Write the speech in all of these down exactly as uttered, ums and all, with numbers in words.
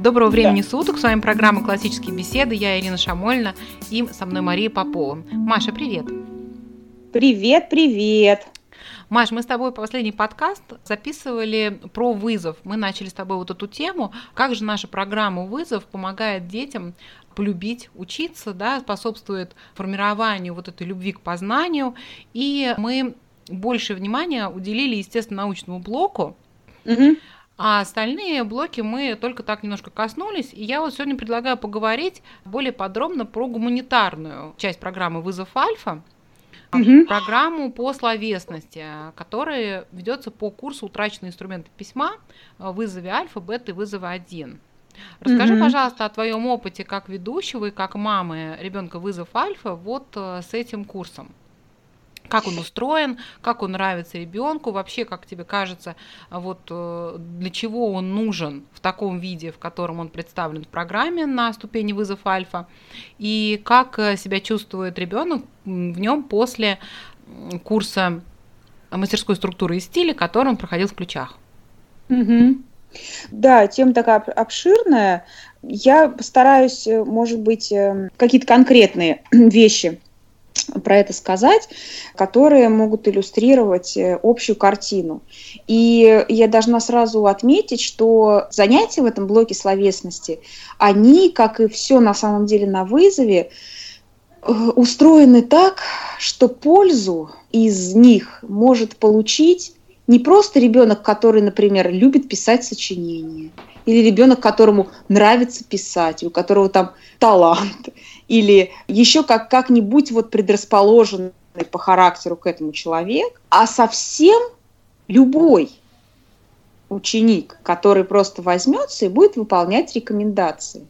Доброго времени да. суток. С вами программа «Классические беседы». Я Ирина Шамольна и со мной Мария Попова. Маша, привет. Привет, привет. Маш, мы с тобой последний подкаст записывали про вызов. Мы начали с тобой вот эту тему. Как же наша программа «Вызов» помогает детям полюбить учиться, да, способствует формированию вот этой любви к познанию. И мы больше внимания уделили, естественно, научному блоку. Угу. А остальные блоки мы только так немножко коснулись. И я вот сегодня предлагаю поговорить более подробно про гуманитарную часть программы «Вызов Альфа», угу. программу по словесности, которая ведется по курсу «Утраченные инструменты письма», «Вызове Альфа», «Бета» и «Вызове один». Расскажи, угу. пожалуйста, о твоем опыте как ведущего и как мамы ребенка «Вызов Альфа» вот с этим курсом. Как он устроен, как он нравится ребенку, вообще, как тебе кажется, вот для чего он нужен в таком виде, в котором он представлен в программе на ступени «Вызов Альфа», и как себя чувствует ребенок в нем после курса мастерской структуры и стиля, который он проходил в «Ключах». Угу. Да, тема такая обширная. Я постараюсь, может быть, какие-то конкретные вещи про это сказать, которые могут иллюстрировать общую картину. И я должна сразу отметить, что занятия в этом блоке словесности, они, как и все на самом деле на вызове, устроены так, что пользу из них может получить не просто ребенок, который, например, любит писать сочинения, или ребенок, которому нравится писать, у которого там талант, или еще как- как-нибудь вот предрасположенный по характеру к этому человек, а совсем любой ученик, который просто возьмется и будет выполнять рекомендации.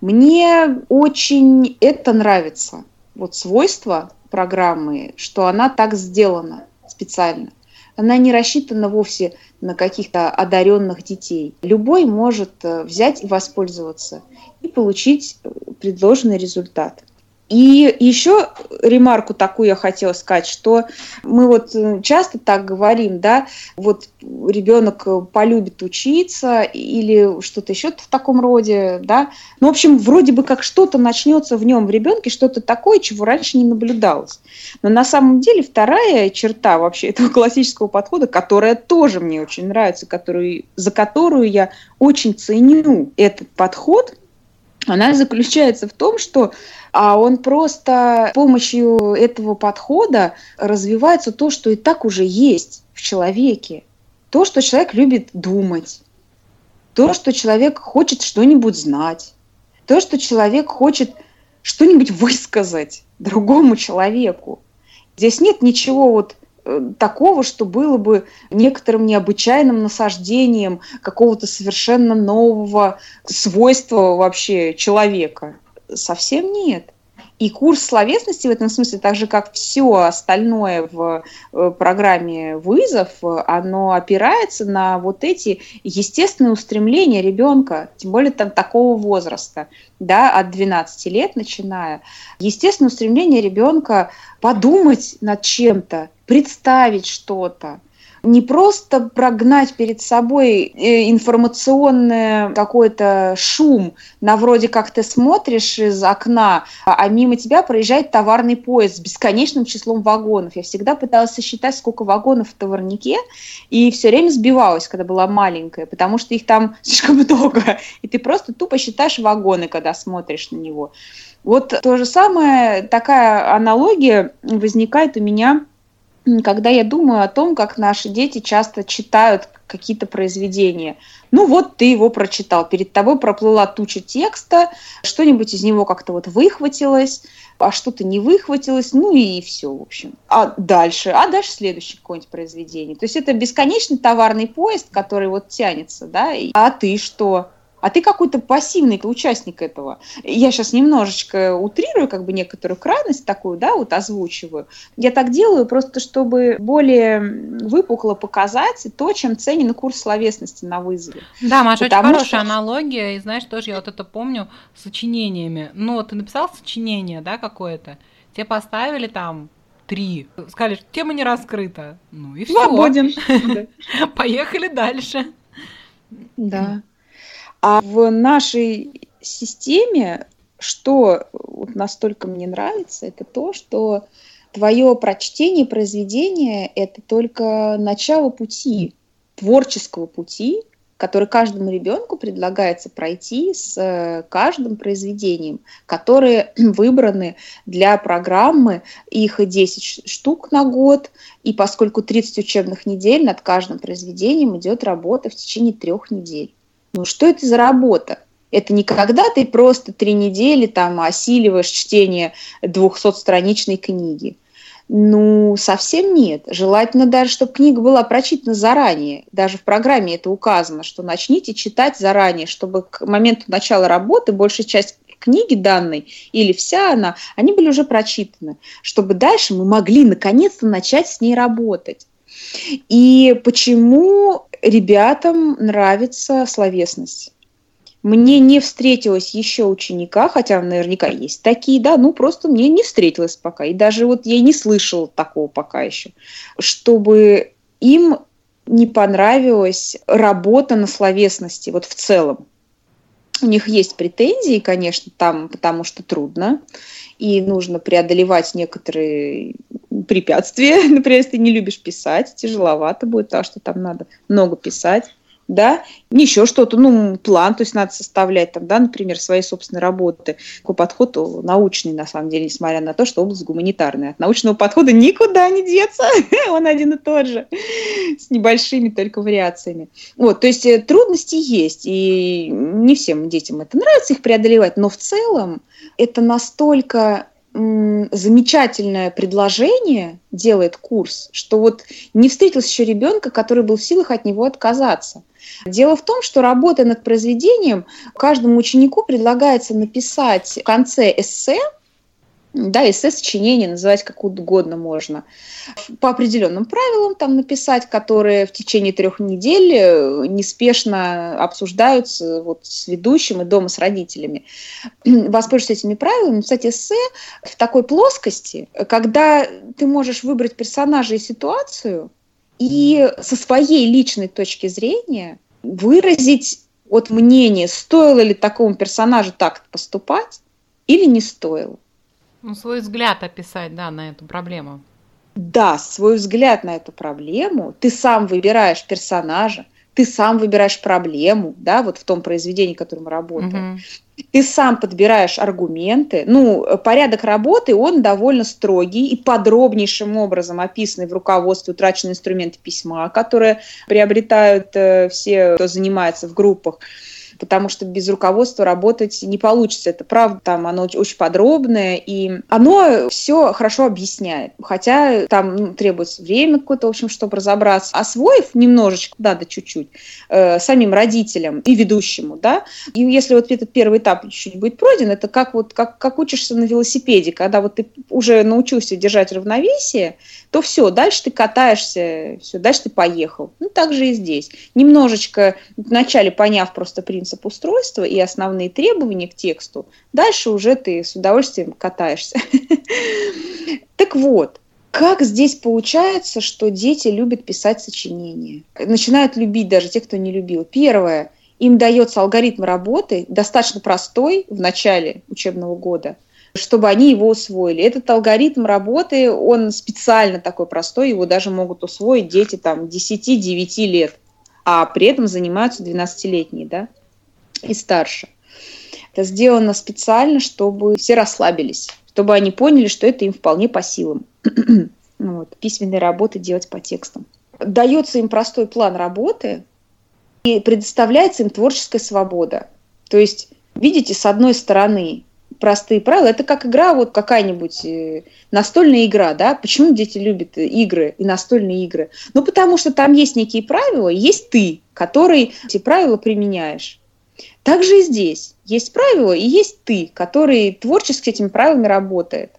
Мне очень это нравится, вот свойство программы, что она так сделана специально. Она не рассчитана вовсе на каких-то одаренных детей. Любой может взять и воспользоваться и получить предложенный результат. И еще ремарку такую я хотела сказать, что мы вот часто так говорим, да, вот ребенок полюбит учиться или что-то еще в таком роде, да. Ну, в общем, вроде бы как что-то начнется в нем, в ребенке, что-то такое, чего раньше не наблюдалось. Но на самом деле вторая черта вообще этого классического подхода, которая тоже мне очень нравится, которую, за которую я очень ценю этот подход, она заключается в том, что а он просто с помощью этого подхода развивается то, что и так уже есть в человеке. То, что человек любит думать, то, что человек хочет что-нибудь знать, то, что человек хочет что-нибудь высказать другому человеку. Здесь нет ничего вот такого, что было бы некоторым необычайным насаждением какого-то совершенно нового свойства вообще человека. Совсем нет. И курс словесности в этом смысле, так же как все остальное в программе «Вызов», оно опирается на вот эти естественные устремления ребенка, тем более там такого возраста, да, от двенадцати лет начиная. Естественное устремление ребенка подумать над чем-то, представить что-то. Не просто прогнать перед собой информационный какой-то шум, на вроде как ты смотришь из окна, а мимо тебя проезжает товарный поезд с бесконечным числом вагонов. Я всегда пыталась сосчитать, сколько вагонов в товарнике, и все время сбивалась, когда была маленькая, потому что их там слишком много, и ты просто тупо считаешь вагоны, когда смотришь на него. Вот то же самое, такая аналогия возникает у меня, когда я думаю о том, как наши дети часто читают какие-то произведения. Ну вот ты его прочитал, перед тобой проплыла туча текста, что-нибудь из него как-то вот выхватилось, а что-то не выхватилось, ну и все, в общем. А дальше? А дальше следующее какое-нибудь произведение. То есть это бесконечный товарный поезд, который вот тянется, да, а ты что? А ты какой-то пассивный участник этого. Я сейчас немножечко утрирую, как бы некоторую крайность такую, да, вот озвучиваю. Я так делаю просто, чтобы более выпукло показать то, чем ценен курс словесности на вызове. Да, Маша, потому очень хорошая что... аналогия, и знаешь, тоже я вот это помню с сочинениями. Ну, ты написал сочинение, да, какое-то, тебе поставили там три, сказали, что тема не раскрыта, ну и все. Свободен. Поехали дальше. Да. А в нашей системе, что вот настолько мне нравится, это то, что твое прочтение, произведение – это только начало пути, творческого пути, который каждому ребенку предлагается пройти с каждым произведением, которые выбраны для программы, их десять штук на год, и поскольку тридцать учебных недель, над каждым произведением идет работа в течение трех недель. Ну что это за работа? Это не когда ты просто три недели там осиливаешь чтение двухсотстраничной книги. Ну, совсем нет. Желательно даже, чтобы книга была прочитана заранее. Даже в программе это указано, что начните читать заранее, чтобы к моменту начала работы большая часть книги данной или вся она, они были уже прочитаны, чтобы дальше мы могли наконец-то начать с ней работать. И почему ребятам нравится словесность? Мне не встретилось еще ученика, хотя наверняка есть такие, да, ну просто мне не встретилось пока, и даже вот я не слышала такого пока еще, чтобы им не понравилась работа на словесности вот в целом. У них есть претензии, конечно, там, потому что трудно, и нужно преодолевать некоторые препятствия. Например, если ты не любишь писать, тяжеловато будет, потому что там надо много писать. Да, еще что-то, ну, план, то есть надо составлять там, да, например, свои собственные работы. Такой подход научный, на самом деле, несмотря на то, что область гуманитарная. От научного подхода никуда не деться, он один и тот же, с небольшими только вариациями. Вот, то есть трудности есть, и не всем детям это нравится, их преодолевать, но в целом это настолько... замечательное предложение делает курс, что вот не встретился еще ребенка, который был в силах от него отказаться. Дело в том, что работая над произведением, каждому ученику предлагается написать в конце эссе, да, эссе-сочинение, называть как угодно можно, по определенным правилам там написать, которые в течение трех недель неспешно обсуждаются вот с ведущим и дома с родителями. Воспользуйтесь этими правилами, написать эссе в такой плоскости, когда ты можешь выбрать персонажа и ситуацию и со своей личной точки зрения выразить вот мнение, стоило ли такому персонажу так поступать или не стоило. Ну, свой взгляд описать, да, на эту проблему. Да, свой взгляд на эту проблему. Ты сам выбираешь персонажа, ты сам выбираешь проблему, да, вот в том произведении, в котором мы работаем. Угу. Ты сам подбираешь аргументы. Ну, порядок работы, он довольно строгий и подробнейшим образом описан в руководстве «Утраченные инструменты письма», которые приобретают э, все, кто занимается в группах. Потому что без руководства работать не получится. Это правда, там оно очень подробное, и оно все хорошо объясняет. Хотя там ну, требуется время какое-то, в общем, чтобы разобраться. Освоив немножечко, да, да, чуть-чуть, э, самим родителям и ведущему, да, и если вот этот первый этап чуть-чуть будет пройден, это как вот как, как учишься на велосипеде, когда вот ты уже научился держать равновесие, то все, дальше ты катаешься, все, дальше ты поехал. Ну, так же и здесь. Немножечко, вначале поняв просто принцип устройства и основные требования к тексту, дальше уже ты с удовольствием катаешься. Так вот, как здесь получается, что дети любят писать сочинения? Начинают любить даже те, кто не любил. Первое, им дается алгоритм работы, достаточно простой в начале учебного года, чтобы они его усвоили. Этот алгоритм работы, он специально такой простой, его даже могут усвоить дети там десяти-девяти лет, а при этом занимаются двенадцатилетние, да? И старше. Это сделано специально, чтобы все расслабились, чтобы они поняли, что это им вполне по силам. Вот, письменные работы делать по текстам. Дается им простой план работы и предоставляется им творческая свобода. То есть, видите, с одной стороны, простые правила. Это как игра, вот какая-нибудь настольная игра, да? Почему дети любят игры и настольные игры? Ну, потому что там есть некие правила, есть ты, который эти правила применяешь. Также и здесь есть правила, и есть ты, который творчески этими правилами работает.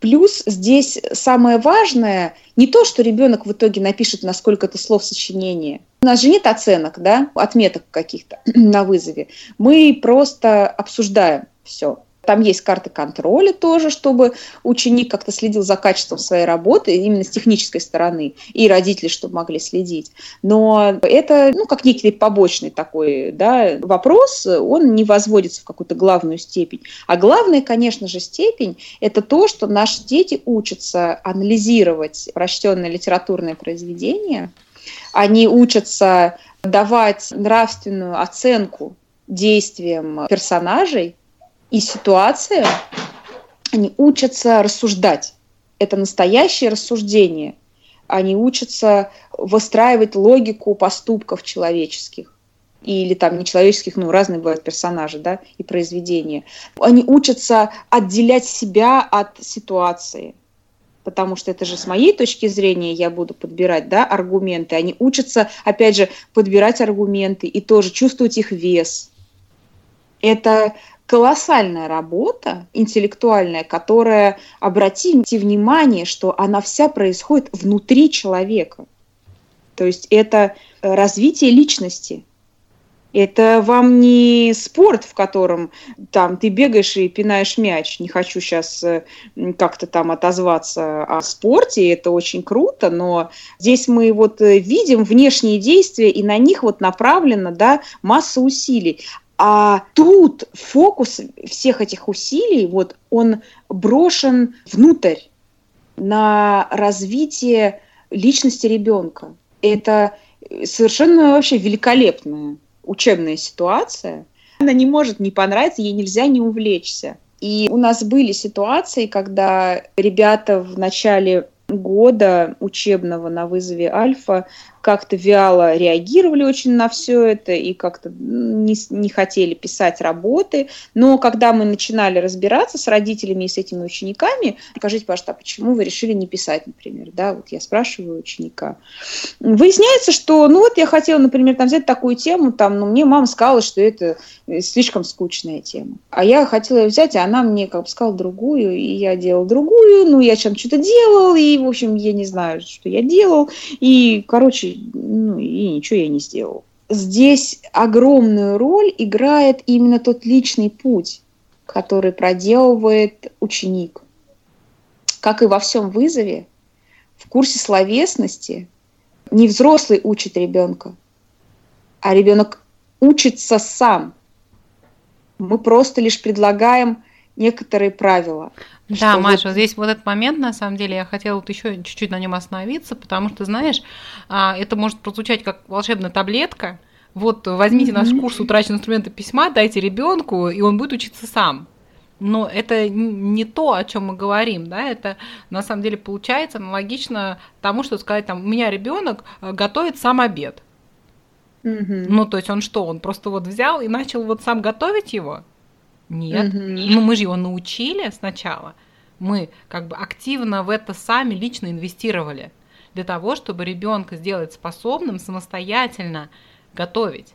Плюс здесь самое важное не то, что ребенок в итоге напишет на сколько-то слов сочинения. У нас же нет оценок, да, отметок каких-то на вызове. Мы просто обсуждаем все. Там есть карты контроля тоже, чтобы ученик как-то следил за качеством своей работы, именно с технической стороны, и родители, чтобы могли следить. Но это, ну, как некий побочный такой, да, вопрос, он не возводится в какую-то главную степень. А главная, конечно же, степень – это то, что наши дети учатся анализировать прочтенное литературное произведение, они учатся давать нравственную оценку действиям персонажей, и ситуация, они учатся рассуждать. Это настоящее рассуждение. Они учатся выстраивать логику поступков человеческих. Или там нечеловеческих, ну, разные бывают персонажи, да, и произведения. Они учатся отделять себя от ситуации. Потому что это же с моей точки зрения я буду подбирать, да, аргументы. Они учатся, опять же, подбирать аргументы и тоже чувствовать их вес. Это колоссальная работа интеллектуальная, которая, обратите внимание, что она вся происходит внутри человека. То есть это развитие личности. Это вам не спорт, в котором там ты бегаешь и пинаешь мяч. Не хочу сейчас как-то там отозваться о спорте, это очень круто, но здесь мы вот видим внешние действия, и на них вот направлена, да, масса усилий. А тут фокус всех этих усилий, вот, он брошен внутрь, на развитие личности ребенка. Это совершенно вообще великолепная учебная ситуация. Она не может не понравиться, ей нельзя не увлечься. И у нас были ситуации, когда ребята в начале года учебного на вызове Альфа как-то вяло реагировали очень на все это и как-то не, не хотели писать работы. Но когда мы начинали разбираться с родителями и с этими учениками, скажите, пожалуйста, а почему вы решили не писать, например? Да, вот я спрашиваю ученика. Выясняется, что, ну вот я хотела, например, там взять такую тему, там, но мне мама сказала, что это слишком скучная тема. А я хотела ее взять, а она мне как бы сказала другую, и я делала другую, ну я чем-то что-то делал, и, в общем, я не знаю, что я делал, и, короче, ну и ничего я не сделал. Здесь огромную роль играет именно тот личный путь, который проделывает ученик. Как и во всем вызове, в курсе словесности не взрослый учит ребенка, а ребенок учится сам. Мы просто лишь предлагаем некоторые правила. Да, Маша, вот здесь вот этот момент, на самом деле, я хотела вот еще чуть-чуть на нем остановиться, потому что, знаешь, это может прозвучать как волшебная таблетка. Вот возьмите mm-hmm. наш курс «Утраченные инструменты письма», дайте ребенку, и он будет учиться сам. Но это не то, о чем мы говорим, да, это на самом деле получается аналогично тому, что сказать, там, у меня ребенок готовит сам обед. Mm-hmm. Ну, то есть он что, он просто вот взял и начал вот сам готовить его? Нет, mm-hmm. ну, мы же его научили сначала, мы как бы активно в это сами лично инвестировали для того, чтобы ребенка сделать способным самостоятельно готовить.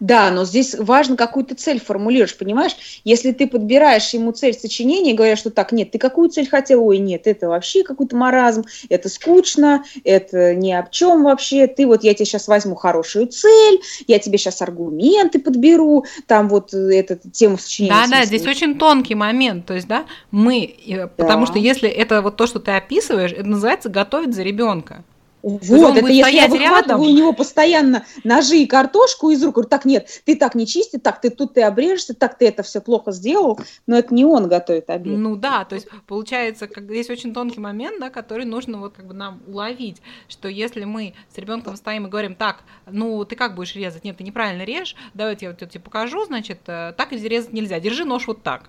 Да, но здесь важно, какую ты цель формулируешь, понимаешь? Если ты подбираешь ему цель сочинения и говоришь, что так, нет, ты какую цель хотел? Ой, нет, это вообще какой-то маразм, это скучно, это ни о чем вообще. Ты вот, я тебе сейчас возьму хорошую цель, я тебе сейчас аргументы подберу, там вот эту тему сочинения. Да, да, здесь очень тонкий момент, то есть, да, мы, да. Потому что если это вот то, что ты описываешь, это называется «готовить за ребенка». Вот, это если я выхватываю у него постоянно ножи и картошку из рук, говорю, так, нет, ты так не чисти, так, ты тут ты обрежешься, так, ты это все плохо сделал, но это не он готовит обед. Ну да, то есть получается, как, здесь очень тонкий момент, да, который нужно вот как бы нам уловить, что если мы с ребенком стоим и говорим, так, ну ты как будешь резать? Нет, ты неправильно режешь, давайте я вот тебе покажу, значит, так резать нельзя, держи нож вот так.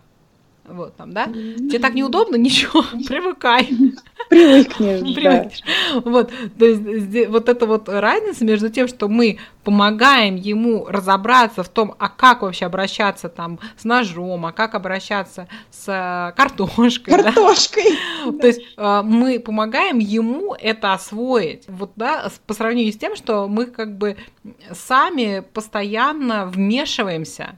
Вот там, да? Тебе так неудобно? Ничего, привыкай. Привыкнешь, Привыкнешь. Да. Вот, то есть, вот эта вот разница между тем, что мы помогаем ему разобраться в том, а как вообще обращаться там с ножом, а как обращаться с картошкой. Картошкой. Да? Да. То есть мы помогаем ему это освоить. Вот, да, по сравнению с тем, что мы как бы сами постоянно вмешиваемся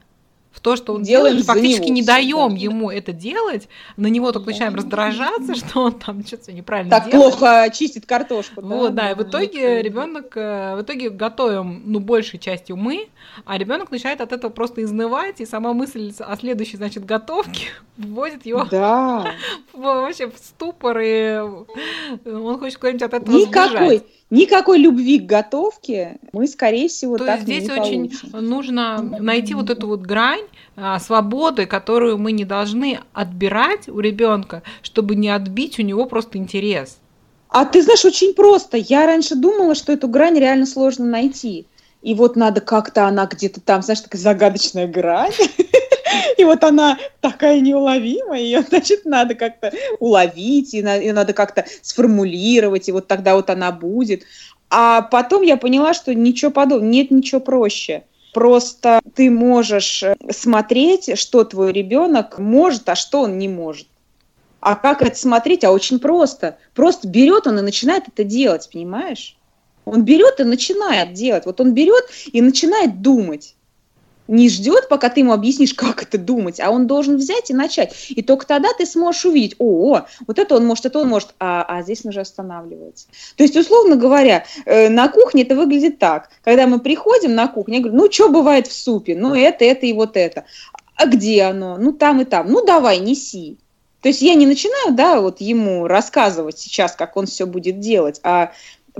в то, что он делаем делает, фактически не даем ему это делать, на него только начинаем раздражаться, что он там что-то неправильно так делает. Так плохо чистит картошку. Вот, да, да и в итоге ребенок, в итоге готовим, ну, большей частью мы, а ребенок начинает от этого просто изнывать, и сама мысль о следующей, значит, готовке вводит его да. вообще в ступор, и он хочет куда-нибудь от этого Никакой. сбежать. Никакой любви к готовке мы, скорее всего, То так здесь не получим. Очень нужно найти вот эту вот грань а, свободы, которую мы не должны отбирать у ребенка, чтобы не отбить у него просто интерес. А ты знаешь, очень просто. Я раньше думала, что эту грань реально сложно найти. И вот надо как-то она где-то там, знаешь, такая загадочная грань. И вот она такая неуловимая, ее, значит, надо как-то уловить, и надо, и надо как-то сформулировать, и вот тогда вот она будет. А потом я поняла, что ничего подобного, нет ничего проще. Просто ты можешь смотреть, что твой ребенок может, а что он не может. А как это смотреть? А очень просто. Просто берет он и начинает это делать, понимаешь? Он берет и начинает делать. Вот он берет и начинает думать. Не ждет, пока ты ему объяснишь, как это думать, а он должен взять и начать. И только тогда ты сможешь увидеть, о, вот это он может, это он может, а, а здесь он уже останавливается. То есть, условно говоря, на кухне это выглядит так. Когда мы приходим на кухню, я говорю, ну, что бывает в супе? Ну, это, это и вот это. А где оно? Ну, там и там. Ну, давай, неси. То есть я не начинаю, да, вот ему рассказывать сейчас, как он все будет делать, а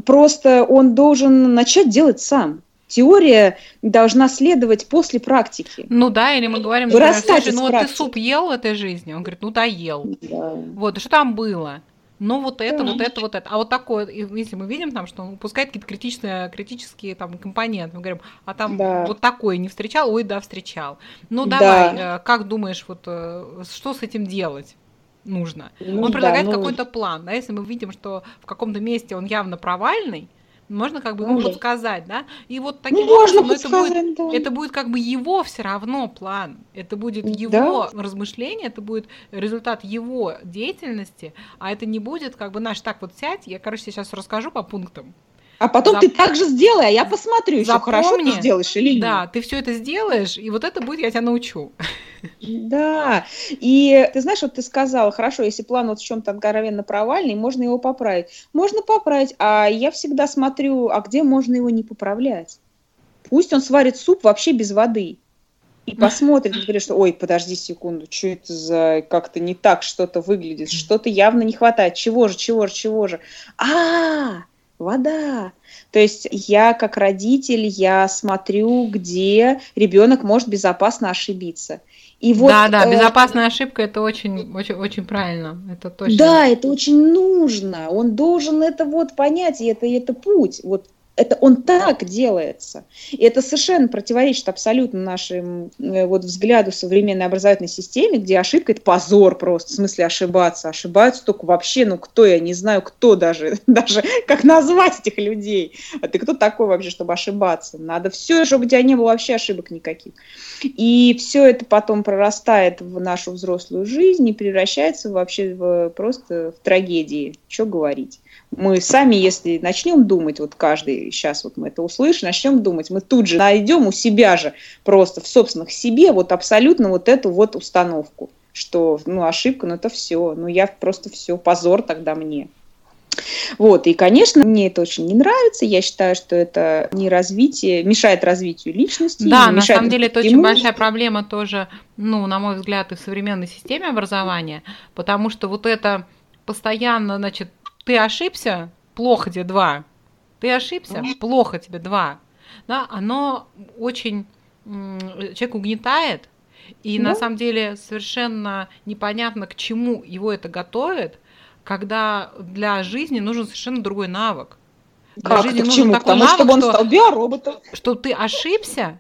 просто он должен начать делать сам. Теория должна следовать после практики. Ну да, или мы говорим, например, слушай, ну вот ты суп ел в этой жизни? Он говорит, ну да, ел. Да. Вот, что там было? Ну вот это, да. вот это, вот это. А вот такое, если мы видим там, что он упускает какие-то критичные, критические там компоненты, мы говорим, а там да. вот такое не встречал? Ой, да, встречал. Ну давай, да. как думаешь, вот что с этим делать? Нужно. Ну, он предлагает да, ну... какой-то план. Да? Если мы видим, что в каком-то месте он явно провальный, можно как бы ему подсказать, да? И вот таким ну, образом это будет, да. это будет как бы его все равно план, это будет его да. размышление, это будет результат его деятельности, а это не будет как бы наш так вот сядь, я, короче, сейчас расскажу по пунктам. А потом Зап... ты так же сделай, а я посмотрю, еще хорошо ты сделаешь или нет. Да, ты все это сделаешь, и вот это будет, я тебя научу. Да, и ты знаешь, вот ты сказала, хорошо, если план вот в чем-то откровенно провальный, можно его поправить. Можно поправить, а я всегда смотрю, а где можно его не поправлять. Пусть он сварит суп вообще без воды. И посмотрит, и говорит, что, ой, подожди секунду, что это за, как-то не так что-то выглядит, что-то явно не хватает, чего же, чего же, чего же. А-а-а! Вода. То есть я как родитель, я смотрю, где ребенок может безопасно ошибиться. И вот, да, да, безопасная э... ошибка – это очень, очень, очень правильно, это точно. Да, это очень нужно, он должен это вот понять, и это, и это путь, вот это он так делается. И это совершенно противоречит абсолютно нашему вот, взгляду в современной образовательной системе, где ошибка – это позор просто, в смысле ошибаться. Ошибаются только вообще, ну кто, я не знаю, кто даже, даже как назвать этих людей. А ты кто такой вообще, чтобы ошибаться? Надо все, чтобы у тебя не было вообще ошибок никаких. И все это потом прорастает в нашу взрослую жизнь и превращается вообще в, просто в трагедии. Что говорить? Мы сами, если начнем думать, вот каждый сейчас вот мы это услышим, начнем думать, мы тут же найдем у себя же просто в собственных себе вот абсолютно вот эту вот установку, что ну ошибка, ну это все, ну я просто все, позор тогда мне. Вот, и, конечно, мне это очень не нравится, я считаю, что это не развитие, мешает развитию личности. Да, на самом деле это очень большая проблема тоже, ну, на мой взгляд, и в современной системе образования, потому что вот это постоянно, значит, ты ошибся, плохо тебе два. Ты ошибся, плохо тебе два. Да, оно очень человек угнетает, и да. на самом деле совершенно непонятно, к чему его это готовит, когда для жизни нужен совершенно другой навык. Для как? Жизни нужен такой навык, чтобы он стал биороботом. Что ты ошибся,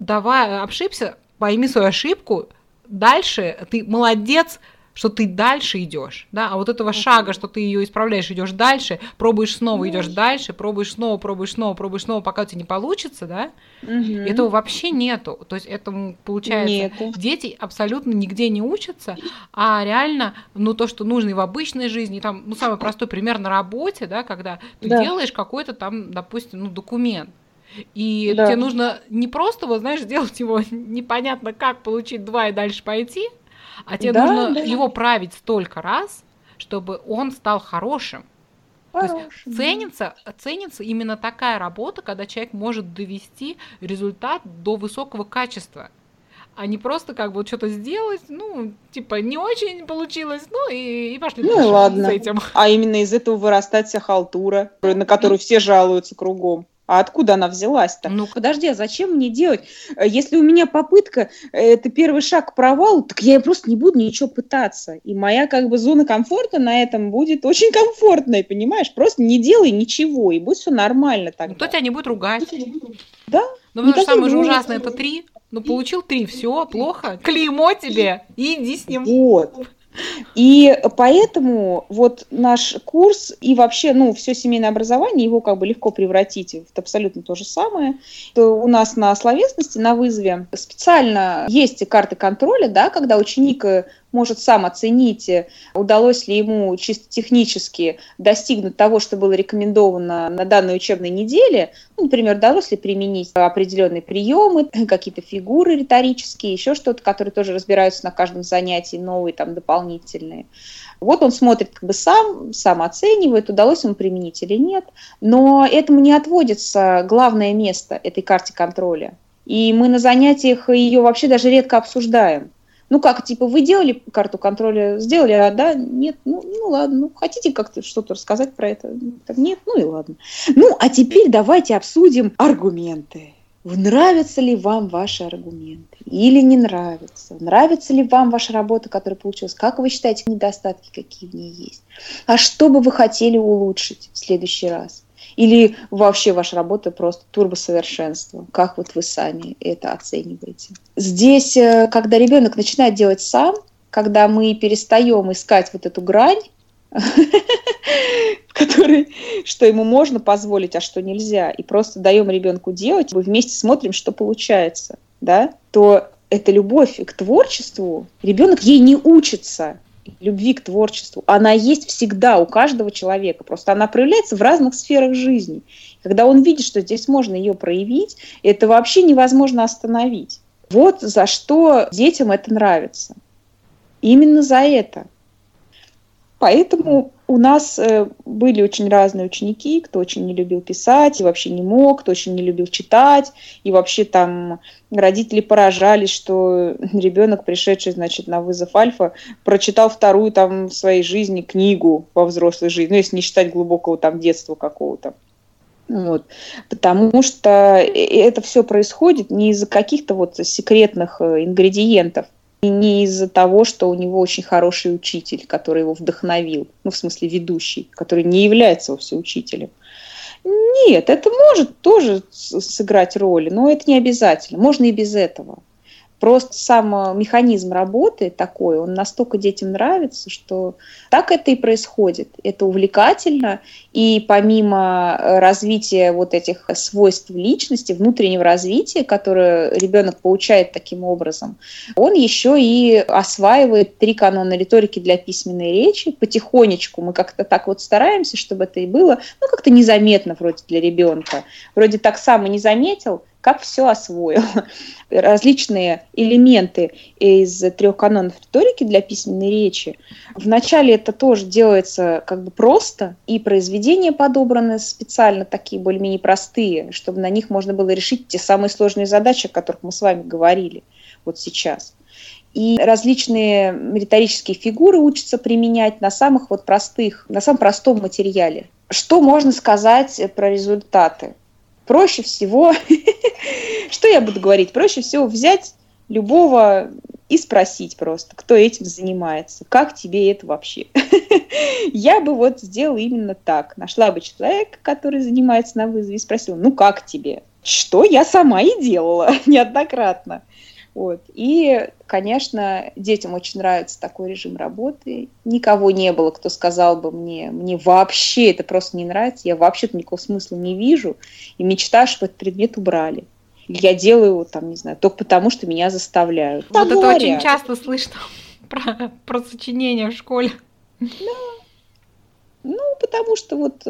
давай ошибся, пойми свою ошибку, дальше ты молодец, что ты дальше идешь, да, а вот этого okay. шага, что ты ее исправляешь, идешь дальше, пробуешь снова, mm-hmm. идешь дальше, пробуешь снова, пробуешь снова, пробуешь снова, пока у тебя не получится, да, mm-hmm. этого вообще нету, то есть этому получается нету. Дети абсолютно нигде не учатся, а реально, ну то, что нужно и в обычной жизни, там, ну самый простой пример на работе, да, когда ты да. делаешь какой-то там, допустим, ну документ. И да. тебе нужно не просто, вот, знаешь, сделать его непонятно как, получить два и дальше пойти, а тебе да, нужно да. его править столько раз, чтобы он стал хорошим. Хороший. То есть ценится, ценится именно такая работа, когда человек может довести результат до высокого качества, а не просто как бы что-то сделать, ну, типа, не очень получилось, ну, и, и пошли ну, дальше с этим. А именно из этого вырастает вся халтура, на которую все жалуются кругом. А откуда она взялась-то? Ну, подожди, а зачем мне делать? Если у меня попытка, это первый шаг к провалу, так я просто не буду ничего пытаться. И моя как бы зона комфорта на этом будет очень комфортная, понимаешь? Просто не делай ничего, и будет все нормально тогда. Кто тебя не будет ругать. Да. Ну, потому что самое же ужасное, это три. Ну, получил три, все, плохо. Клеймо тебе, и иди с ним. Вот. И поэтому вот наш курс и вообще, ну, все семейное образование, его как бы легко превратить в абсолютно то же самое. То у нас на словесности, на вызове специально есть карты контроля, да, когда ученик может сам оценить, удалось ли ему чисто технически достигнуть того, что было рекомендовано на данной учебной неделе. Ну, например, удалось ли применить определенные приемы, какие-то фигуры риторические, еще что-то, которые тоже разбираются на каждом занятии, новые, там, дополнительные. Вот он смотрит как бы сам, сам оценивает, удалось ему применить или нет. Но этому не отводится главное место этой карте контроля. И мы на занятиях ее вообще даже редко обсуждаем. Ну как, типа, вы делали карту контроля, сделали, а да, нет, ну, ну ладно, ну хотите как-то что-то рассказать про это? Нет, ну и ладно. Ну, а теперь давайте обсудим аргументы. Нравятся ли вам ваши аргументы или не нравятся? Нравится ли вам ваша работа, которая получилась? Как вы считаете недостатки, какие в ней есть? А что бы вы хотели улучшить в следующий раз? Или вообще ваша работа просто турбосовершенство? Как вот вы сами это оцениваете? Здесь, когда ребенок начинает делать сам, когда мы перестаем искать вот эту грань, в которой что ему можно позволить, а что нельзя, и просто даем ребенку делать, мы вместе смотрим, что получается, да? То эта любовь к творчеству, ребенок ей не учится. Любви к творчеству. Она есть всегда у каждого человека. Просто она проявляется в разных сферах жизни. Когда он видит, что здесь можно ее проявить, это вообще невозможно остановить. Вот за что детям это нравится. Именно за это. Поэтому у нас были очень разные ученики, кто очень не любил писать и вообще не мог, кто очень не любил читать. И вообще там родители поражались, что ребенок, пришедший, значит, на вызов Альфа, прочитал вторую там в своей жизни книгу во взрослой жизни, ну, если не считать глубокого там детства какого-то. Вот. Потому что это все происходит не из-за каких-то вот секретных ингредиентов, и не из-за того, что у него очень хороший учитель, который его вдохновил, ну, в смысле ведущий, который не является вовсе учителем. Нет, это может тоже сыграть роль, но это не обязательно. Можно и без этого. Просто сам механизм работы такой, он настолько детям нравится, что так это и происходит. Это увлекательно, и помимо развития вот этих свойств личности, внутреннего развития, которое ребенок получает таким образом, он еще и осваивает три канона риторики для письменной речи. Потихонечку мы как-то так вот стараемся, чтобы это и было, ну, как-то незаметно вроде для ребенка. Вроде так сам и не заметил, как все освоил. Различные элементы из трех канонов риторики для письменной речи. Вначале это тоже делается как бы просто, и произведения подобраны специально такие более-менее простые, чтобы на них можно было решить те самые сложные задачи, о которых мы с вами говорили вот сейчас. И различные риторические фигуры учатся применять на самых вот простых, на самом простом материале. Что можно сказать про результаты? Проще всего, что я буду говорить, проще всего взять любого и спросить просто, кто этим занимается, как тебе это вообще. Я бы вот сделала именно так. Нашла бы человека, который занимается на вызове, и спросила, ну как тебе? Что я сама и делала неоднократно. Вот. И, конечно, детям очень нравится такой режим работы. Никого не было, кто сказал бы мне, мне вообще это просто не нравится, я вообще-то никакого смысла не вижу, и мечтаю, чтобы этот предмет убрали. Я делаю его, там, не знаю, только потому, что меня заставляют. Вот это очень часто слышно про, про сочинения в школе. Да. Ну, потому что вот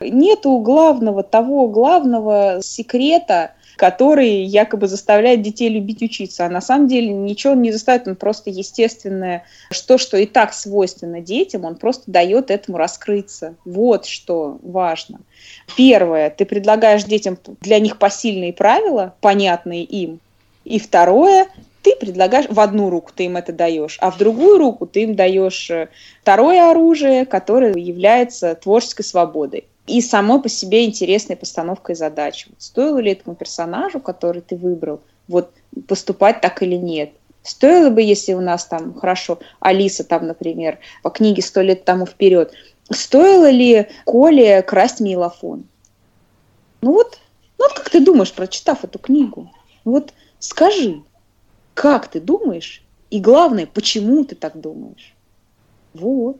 нету главного, того главного секрета, который якобы заставляет детей любить учиться. А на самом деле ничего он не заставит, он просто естественное, что, что и так свойственно детям, он просто дает этому раскрыться. Вот что важно. Первое, ты предлагаешь детям для них посильные правила, понятные им. И второе, ты предлагаешь, в одну руку ты им это даешь, а в другую руку ты им даешь второе оружие, которое является творческой свободой. И самой по себе интересной постановкой задачи. Стоило ли этому персонажу, который ты выбрал, вот поступать так или нет? Стоило бы, если у нас там, хорошо, Алиса там, например, по книге «Сто лет тому вперед», стоило ли Коле красть мейлофон? Ну вот, ну вот как ты думаешь, прочитав эту книгу? Вот скажи, как ты думаешь? И главное, почему ты так думаешь? Вот.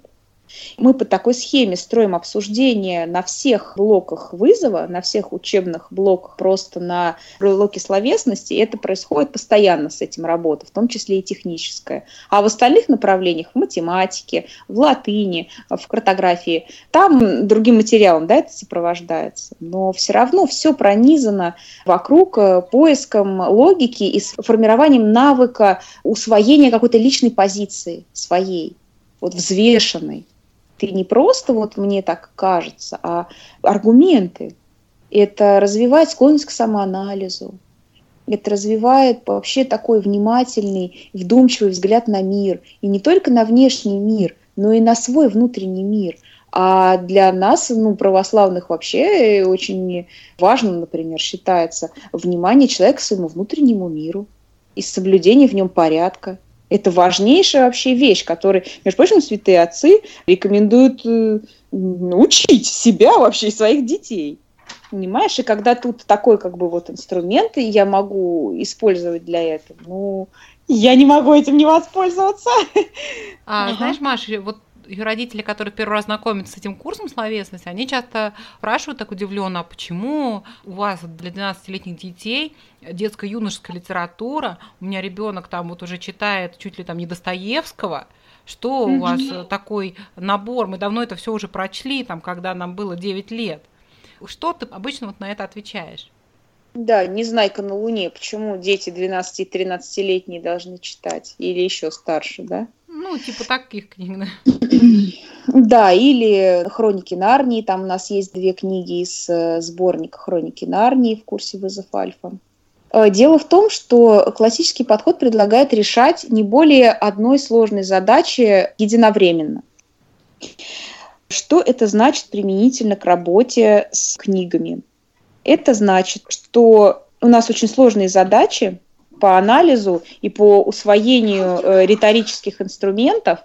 Мы по такой схеме строим обсуждение на всех блоках вызова, на всех учебных блоках, просто на блоке словесности. Это происходит постоянно, с этим работа, в том числе и техническая. А в остальных направлениях, в математике, в латыни, в картографии, там другим материалом, да, это сопровождается. Но все равно все пронизано вокруг поиском логики и формированием навыка усвоения какой-то личной позиции своей. Вот взвешенный. Ты не просто, вот мне так кажется, а аргументы. Это развивает склонность к самоанализу. Это развивает вообще такой внимательный, вдумчивый взгляд на мир. И не только на внешний мир, но и на свой внутренний мир. А для нас, ну, православных, вообще очень важным, например, считается внимание человека к своему внутреннему миру и соблюдение в нем порядка. Это важнейшая вообще вещь, которую, между прочим, святые отцы рекомендуют учить себя вообще и своих детей. Понимаешь? И когда тут такой как бы вот инструмент, и я могу использовать для этого, ну, я не могу этим не воспользоваться. А знаешь, Маша, вот родители, которые первый раз знакомятся с этим курсом словесности, они часто спрашивают так удивленно, а почему у вас для двенадцатилетних детей детско-юношеская литература, у меня ребенок там вот уже читает чуть ли там не Достоевского, что у вас такой набор, мы давно это все уже прочли, там, когда нам было девять лет. Что ты обычно вот на это отвечаешь? Да, Незнайка на Луне, почему дети двенадцати-тринадцатилетние должны читать или еще старше, да? Ну, типа таких книг, да. Да, или «Хроники Нарнии». Там у нас есть две книги из сборника «Хроники Нарнии» в курсе «Вызов Альфа». Дело в том, что классический подход предлагает решать не более одной сложной задачи единовременно. Что это значит применительно к работе с книгами? Это значит, что у нас очень сложные задачи по анализу и по усвоению риторических инструментов,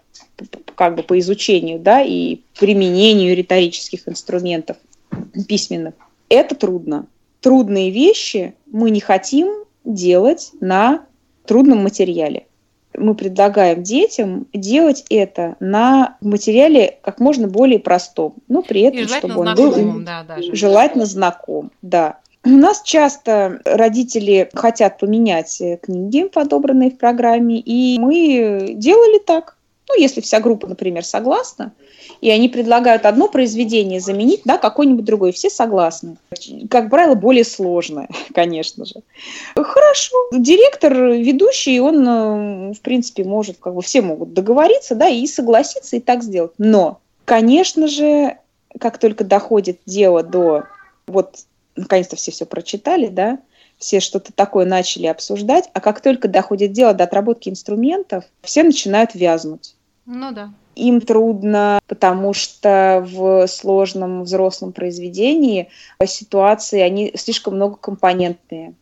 как бы по изучению, да, и применению риторических инструментов письменных, это трудно. Трудные вещи мы не хотим делать на трудном материале. Мы предлагаем детям делать это на материале как можно более простом, но при этом, чтобы он знакомым, был да, даже. желательно знаком, да. У нас часто родители хотят поменять книги, подобранные в программе, и мы делали так. Ну, если вся группа, например, согласна, и они предлагают одно произведение заменить на какое-нибудь другое, все согласны. Как правило, более сложное, конечно же. Хорошо. Директор, ведущий, он, в принципе, может, как бы все могут договориться, да, и согласиться, и так сделать. Но, конечно же, как только доходит дело до вот... Наконец-то все все прочитали, да, все что-то такое начали обсуждать, а как только доходит дело до отработки инструментов, все начинают вязнуть. Ну да. Им трудно, потому что в сложном взрослом произведении ситуации, они слишком многокомпонентные,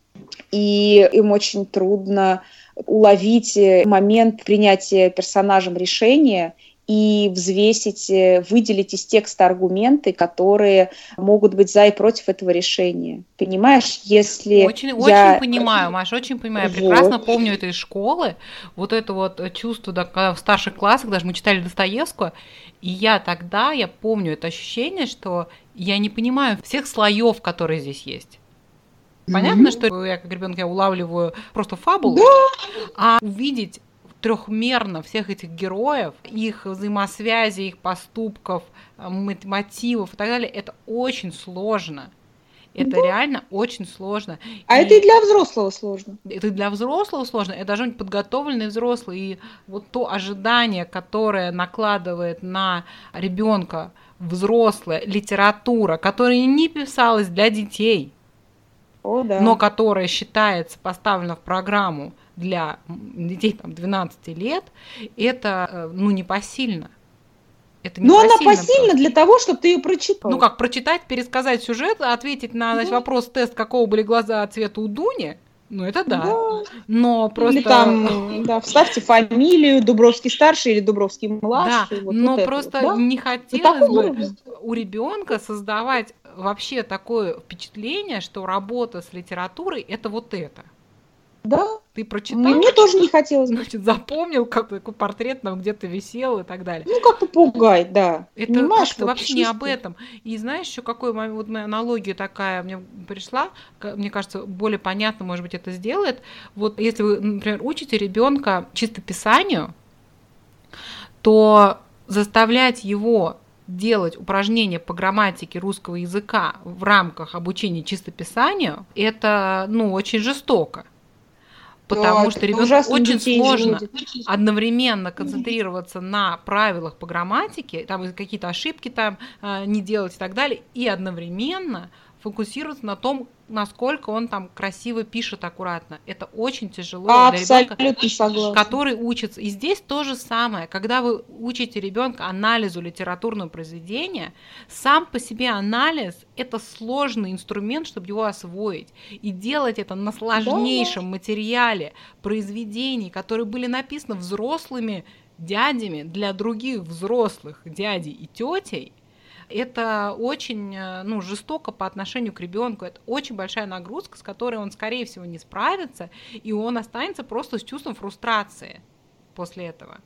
и им очень трудно уловить момент принятия персонажем решения и взвесить, выделить из текста аргументы, которые могут быть за и против этого решения. Понимаешь, если Очень, я... очень понимаю, Маша, очень понимаю. Вот. Я прекрасно помню это из школы. Вот это вот чувство, да, когда в старших классах, даже мы читали Достоевского, и я тогда, я помню это ощущение, что я не понимаю всех слоев, которые здесь есть. Понятно, mm-hmm. что я как ребенок я улавливаю просто фабулу, да. а увидеть трехмерно всех этих героев, их взаимосвязи, их поступков, мотивов и так далее, это очень сложно. Это да. реально очень сложно. А и... это и для взрослого сложно. Это и для взрослого сложно. Это должен быть подготовленный взрослый. И вот то ожидание, которое накладывает на ребенка взрослая литература, которая не писалась для детей, О, да. но которая считается поставлена в программу для детей там, двенадцати лет, это ну, непосильно. Это Но она посильна для того, чтобы ты ее прочитал. Ну как, прочитать, пересказать сюжет, ответить на значит, вопрос, тест, какого были глаза цвета у Дуни, ну это да. да. Но просто... Или там, да, вставьте фамилию, Дубровский-старший или Дубровский-младший. Да. Вот, Но вот просто это, да? не хотелось бы образа. у ребенка создавать вообще такое впечатление, что работа с литературой – это вот это. Да. Ты прочитал? Мне тоже не хотелось. Значит, запомнил, как такой портрет там где-то висел и так далее. Ну, как попугай, да. Это Понимаешь, как-то вообще не об этом. И знаешь, еще какой вот моя аналогия такая мне пришла, мне кажется, более понятно, может быть, это сделает. Вот если вы, например, учите ребенка чистописанию, то заставлять его делать упражнения по грамматике русского языка в рамках обучения чистописанию, это, ну, очень жестоко. Потому да, что ребенку очень сложно люди. одновременно концентрироваться на правилах по грамматике, там какие-то ошибки там не делать и так далее, и одновременно фокусироваться на том, насколько он там красиво пишет аккуратно. Это очень тяжело а, для ребенка, согласна. который учится. И здесь то же самое. Когда вы учите ребенка анализу литературного произведения, сам по себе анализ – это сложный инструмент, чтобы его освоить. И делать это на сложнейшем да. материале произведений, которые были написаны взрослыми дядями для других взрослых дядей и тетей, это очень ну, жестоко по отношению к ребенку. Это очень большая нагрузка, с которой он, скорее всего, не справится, и он останется просто с чувством фрустрации после этого.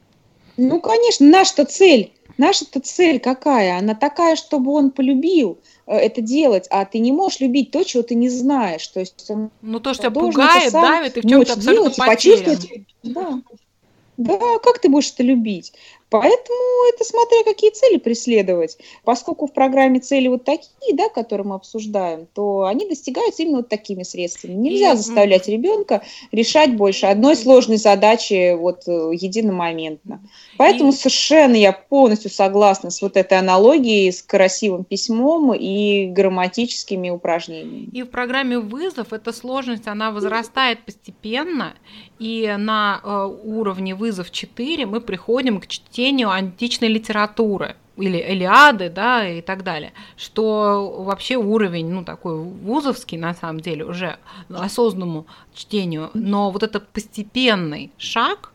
Ну, конечно, наша-то цель, наша-то цель какая? Она такая, чтобы он полюбил это делать, а ты не можешь любить то, чего ты не знаешь. То есть он ну, то, что тебя пугает, давит, и в чем-то абсолютно потерян. Да. Да, как ты будешь это любить? Поэтому это смотря какие цели преследовать. Поскольку в программе цели вот такие, да, которые мы обсуждаем, то они достигаются именно вот такими средствами. Нельзя и... заставлять ребенка решать больше одной сложной задачи вот единомоментно. Поэтому и... совершенно я полностью согласна с вот этой аналогией, с красивым письмом и грамматическими упражнениями. И в программе «Вызов» эта сложность, она возрастает постепенно, и на уровне «Вызов четыре» мы приходим к чтению античной литературы или Илиады, да, и так далее, что вообще уровень, ну, такой вузовский, на самом деле, уже осознанному чтению, но вот этот постепенный шаг,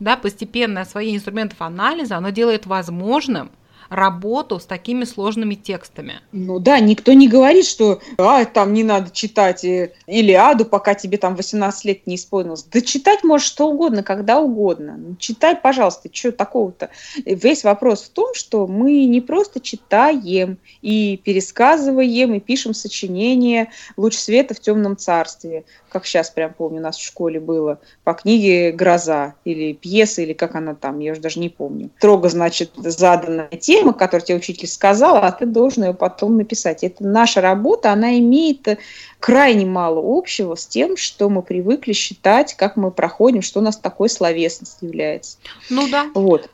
да, постепенное освоение инструментов анализа, оно делает возможным работу с такими сложными текстами. Ну да, никто не говорит, что а, там не надо читать Илиаду, пока тебе там восемнадцать лет не исполнилось. Да читать можешь что угодно, когда угодно. Ну, читай, пожалуйста, что такого-то? Весь вопрос в том, что мы не просто читаем и пересказываем, и пишем сочинение «Луч света в темном царстве», как сейчас прям помню, у нас в школе было, по книге «Гроза» или пьеса, или как она там, я уже даже не помню. Строго, значит, задана тема, которую тебе учитель сказал, а ты должен ее потом написать. Это наша работа, она имеет крайне мало общего с тем, что мы привыкли считать, как мы проходим, что у нас такой словесность является. Ну да. Вот.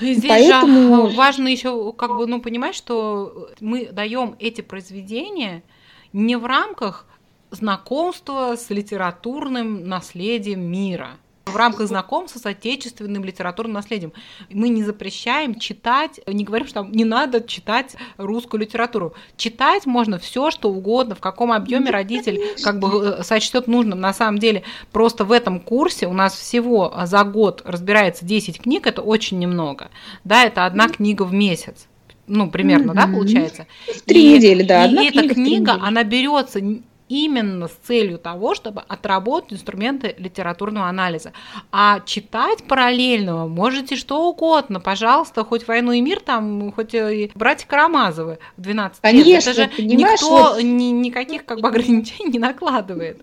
И здесь Поэтому... же важно еще, как бы, ну, понимать, что мы даем эти произведения не в рамках знакомства с литературным наследием мира. В рамках знакомства с отечественным литературным наследием. Мы не запрещаем читать, не говорим, что там не надо читать русскую литературу. Читать можно все, что угодно, в каком объеме родитель как бы сочтет нужным. На самом деле, просто в этом курсе у нас всего за год разбирается десять книг, это очень немного. Да, это одна книга в месяц. Ну, примерно, да, получается? В три недели, да. И эта книга, она берется именно с целью того, чтобы отработать инструменты литературного анализа. А читать параллельно можете что угодно. Пожалуйста, хоть «Войну и мир», там, хоть «Братья Карамазовы» в двенадцать лет. Конечно, это же никто вот... ни, никаких как бы ограничений не накладывает.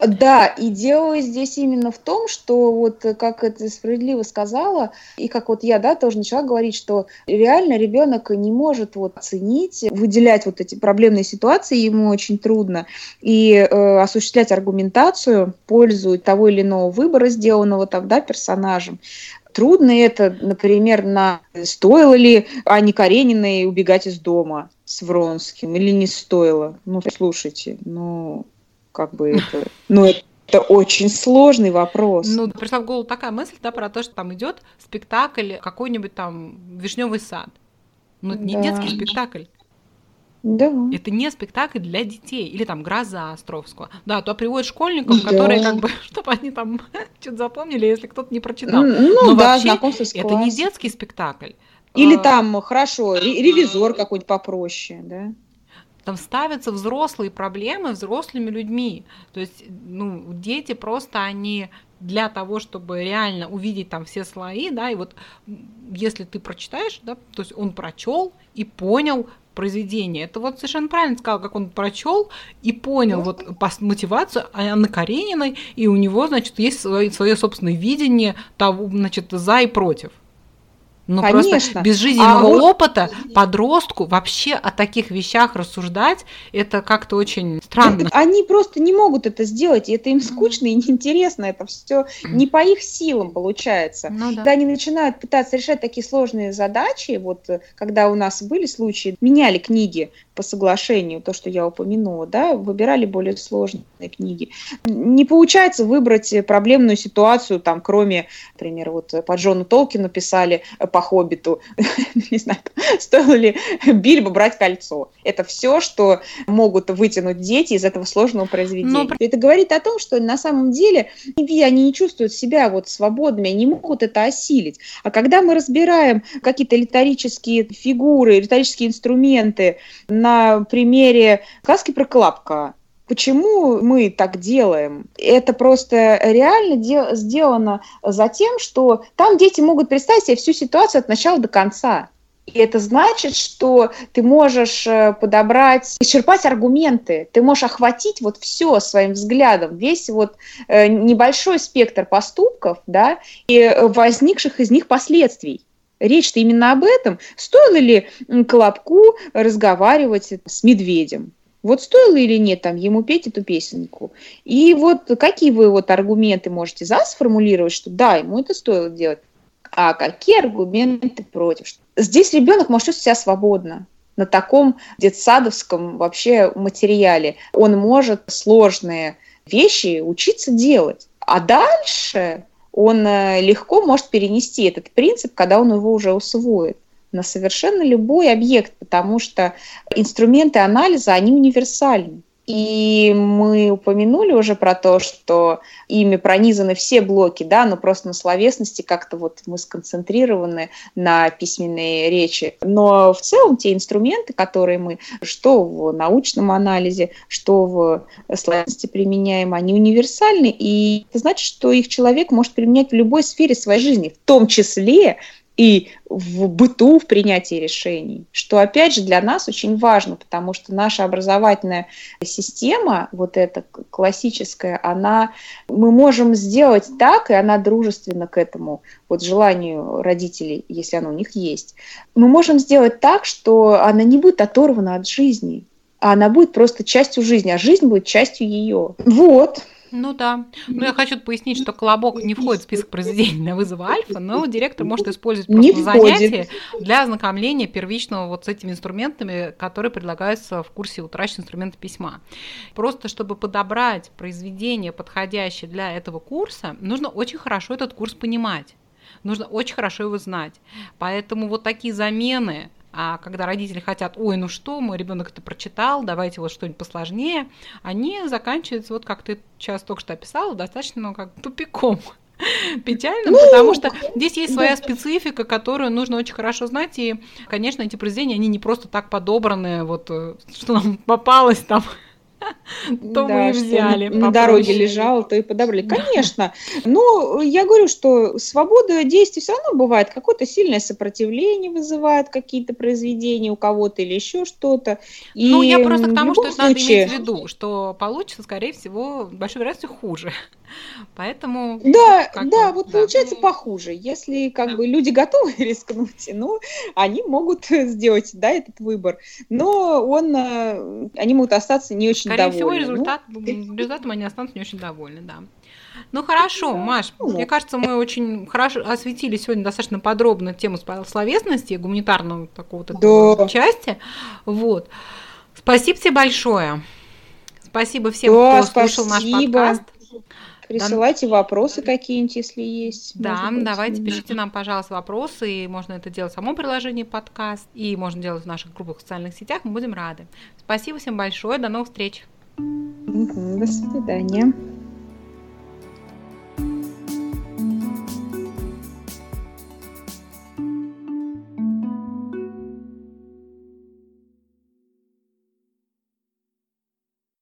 Да, и дело здесь именно в том, что вот как это справедливо сказала, и как вот я, да, тоже начала говорить, что реально ребенок не может вот оценить, выделять вот эти проблемные ситуации, ему очень трудно, и э, осуществлять аргументацию в пользу того или иного выбора, сделанного там, да, персонажем. Трудно это, например, на стоило ли Анне Карениной убегать из дома с Вронским или не стоило. Ну, слушайте, ну... Как бы это, ну, это очень сложный вопрос. Ну, пришла в голову такая мысль, да, про то, что там идет спектакль, какой-нибудь там «Вишневый сад». Ну, это да. Не детский спектакль. Да. Это не спектакль для детей. Или там «Гроза» Островского. Да, то приводят школьников, да. которые как бы, чтобы они там что-то запомнили, если кто-то не прочитал. Ну, но да, вообще это не детский спектакль. Или а... там, хорошо, «Ревизор» какой-нибудь попроще, да. Там ставятся взрослые проблемы взрослыми людьми. То есть, ну, дети просто, они для того, чтобы реально увидеть там все слои, да, и вот если ты прочитаешь, да, то есть он прочел и понял произведение. Это вот совершенно правильно сказал, как он прочел и понял вот мотивацию Анны Карениной, и у него, значит, есть свое, свое собственное видение того, значит, за и против. Ну, просто без жизненного а он... опыта подростку вообще о таких вещах рассуждать, это как-то очень странно. Они просто не могут это сделать, и это им скучно и неинтересно, это все не по их силам получается. Ну, да. Когда они начинают пытаться решать такие сложные задачи, вот когда у нас были случаи, меняли книги по соглашению, то, что я упомянула, да, выбирали более сложные книги. Не получается выбрать проблемную ситуацию, там, кроме, например, вот по Джону Толкину писали по «Хоббиту», не знаю, стоило ли Бильбо брать кольцо. Это все, что могут вытянуть дети из этого сложного произведения. Но... Это говорит о том, что на самом деле они не чувствуют себя вот свободными, они не могут это осилить. А когда мы разбираем какие-то риторические фигуры, риторические инструменты на примере сказки про Клапка, почему мы так делаем? Это просто реально де- сделано за тем, что там дети могут представить себе всю ситуацию от начала до конца. И это значит, что ты можешь подобрать, исчерпать аргументы, ты можешь охватить вот все своим взглядом, весь вот небольшой спектр поступков, да, и возникших из них последствий. Речь-то именно об этом. Стоило ли Колобку разговаривать с медведем? Вот стоило или нет там ему петь эту песенку? И вот какие вы вот аргументы можете за сформулировать, что да, ему это стоило делать, а какие аргументы против? Здесь ребенок может чувствовать себя свободно. На таком детсадовском вообще материале он может сложные вещи учиться делать. А дальше он легко может перенести этот принцип, когда он его уже усвоит, на совершенно любой объект, потому что инструменты анализа, они универсальны. И мы упомянули уже про то, что ими пронизаны все блоки, да, но просто на словесности как-то вот мы сконцентрированы на письменной речи. Но в целом те инструменты, которые мы что в научном анализе, что в словесности применяем, они универсальны, и это значит, что их человек может применять в любой сфере своей жизни, в том числе и в быту, в принятии решений, что, опять же, для нас очень важно, потому что наша образовательная система, вот эта классическая, она, мы можем сделать так, и она дружественна к этому, вот желанию родителей, если оно у них есть. Мы можем сделать так, что она не будет оторвана от жизни, а она будет просто частью жизни, а жизнь будет частью ее. Вот. Ну да. Ну я хочу пояснить, что «Колобок» не входит в список произведений на «Вызов Альфа», но директор может использовать просто занятия для ознакомления первичного вот с этими инструментами, которые предлагаются в курсе «Утраченные инструменты письма». Просто чтобы подобрать произведение, подходящее для этого курса, нужно очень хорошо этот курс понимать, нужно очень хорошо его знать. Поэтому вот такие замены, а когда родители хотят, ой, ну что, мой ребенок это прочитал, давайте вот что-нибудь посложнее, они заканчиваются, вот как ты сейчас только что описала, достаточно, ну, как тупиком. Печально, ну, потому что здесь есть своя да. специфика, которую нужно очень хорошо знать, и, конечно, эти произведения, они не просто так подобраны, вот, что нам попалось там то мы и взяли. На дороге лежал, то и подобрали. Конечно. Но я говорю, что свобода действий все равно бывает. Какое-то сильное сопротивление вызывает какие-то произведения у кого-то или еще что-то. Ну, я просто к тому, что это надо иметь в виду, что получится, скорее всего, большой вероятностью хуже. Поэтому... Да, да, вот получается похуже. Если как бы люди готовы рискнуть, ну, они могут сделать, да, этот выбор. Но он, они могут остаться не очень довольны. Скорее всего, результат, ну, результатом они останутся не очень довольны, да. Ну хорошо, да, Маш, ну, мне кажется, мы очень хорошо осветили сегодня достаточно подробно тему словесности, гуманитарного такого-то да. части. Вот. Спасибо тебе большое. Спасибо всем, да, кто спасибо. слушал наш подкаст. Присылайте да. вопросы какие-нибудь, если есть. Да, давайте пишите нам, пожалуйста, вопросы. И можно это делать в самом приложении подкаст, и можно делать в наших группах в социальных сетях. Мы будем рады. Спасибо всем большое. До новых встреч. Угу, до свидания.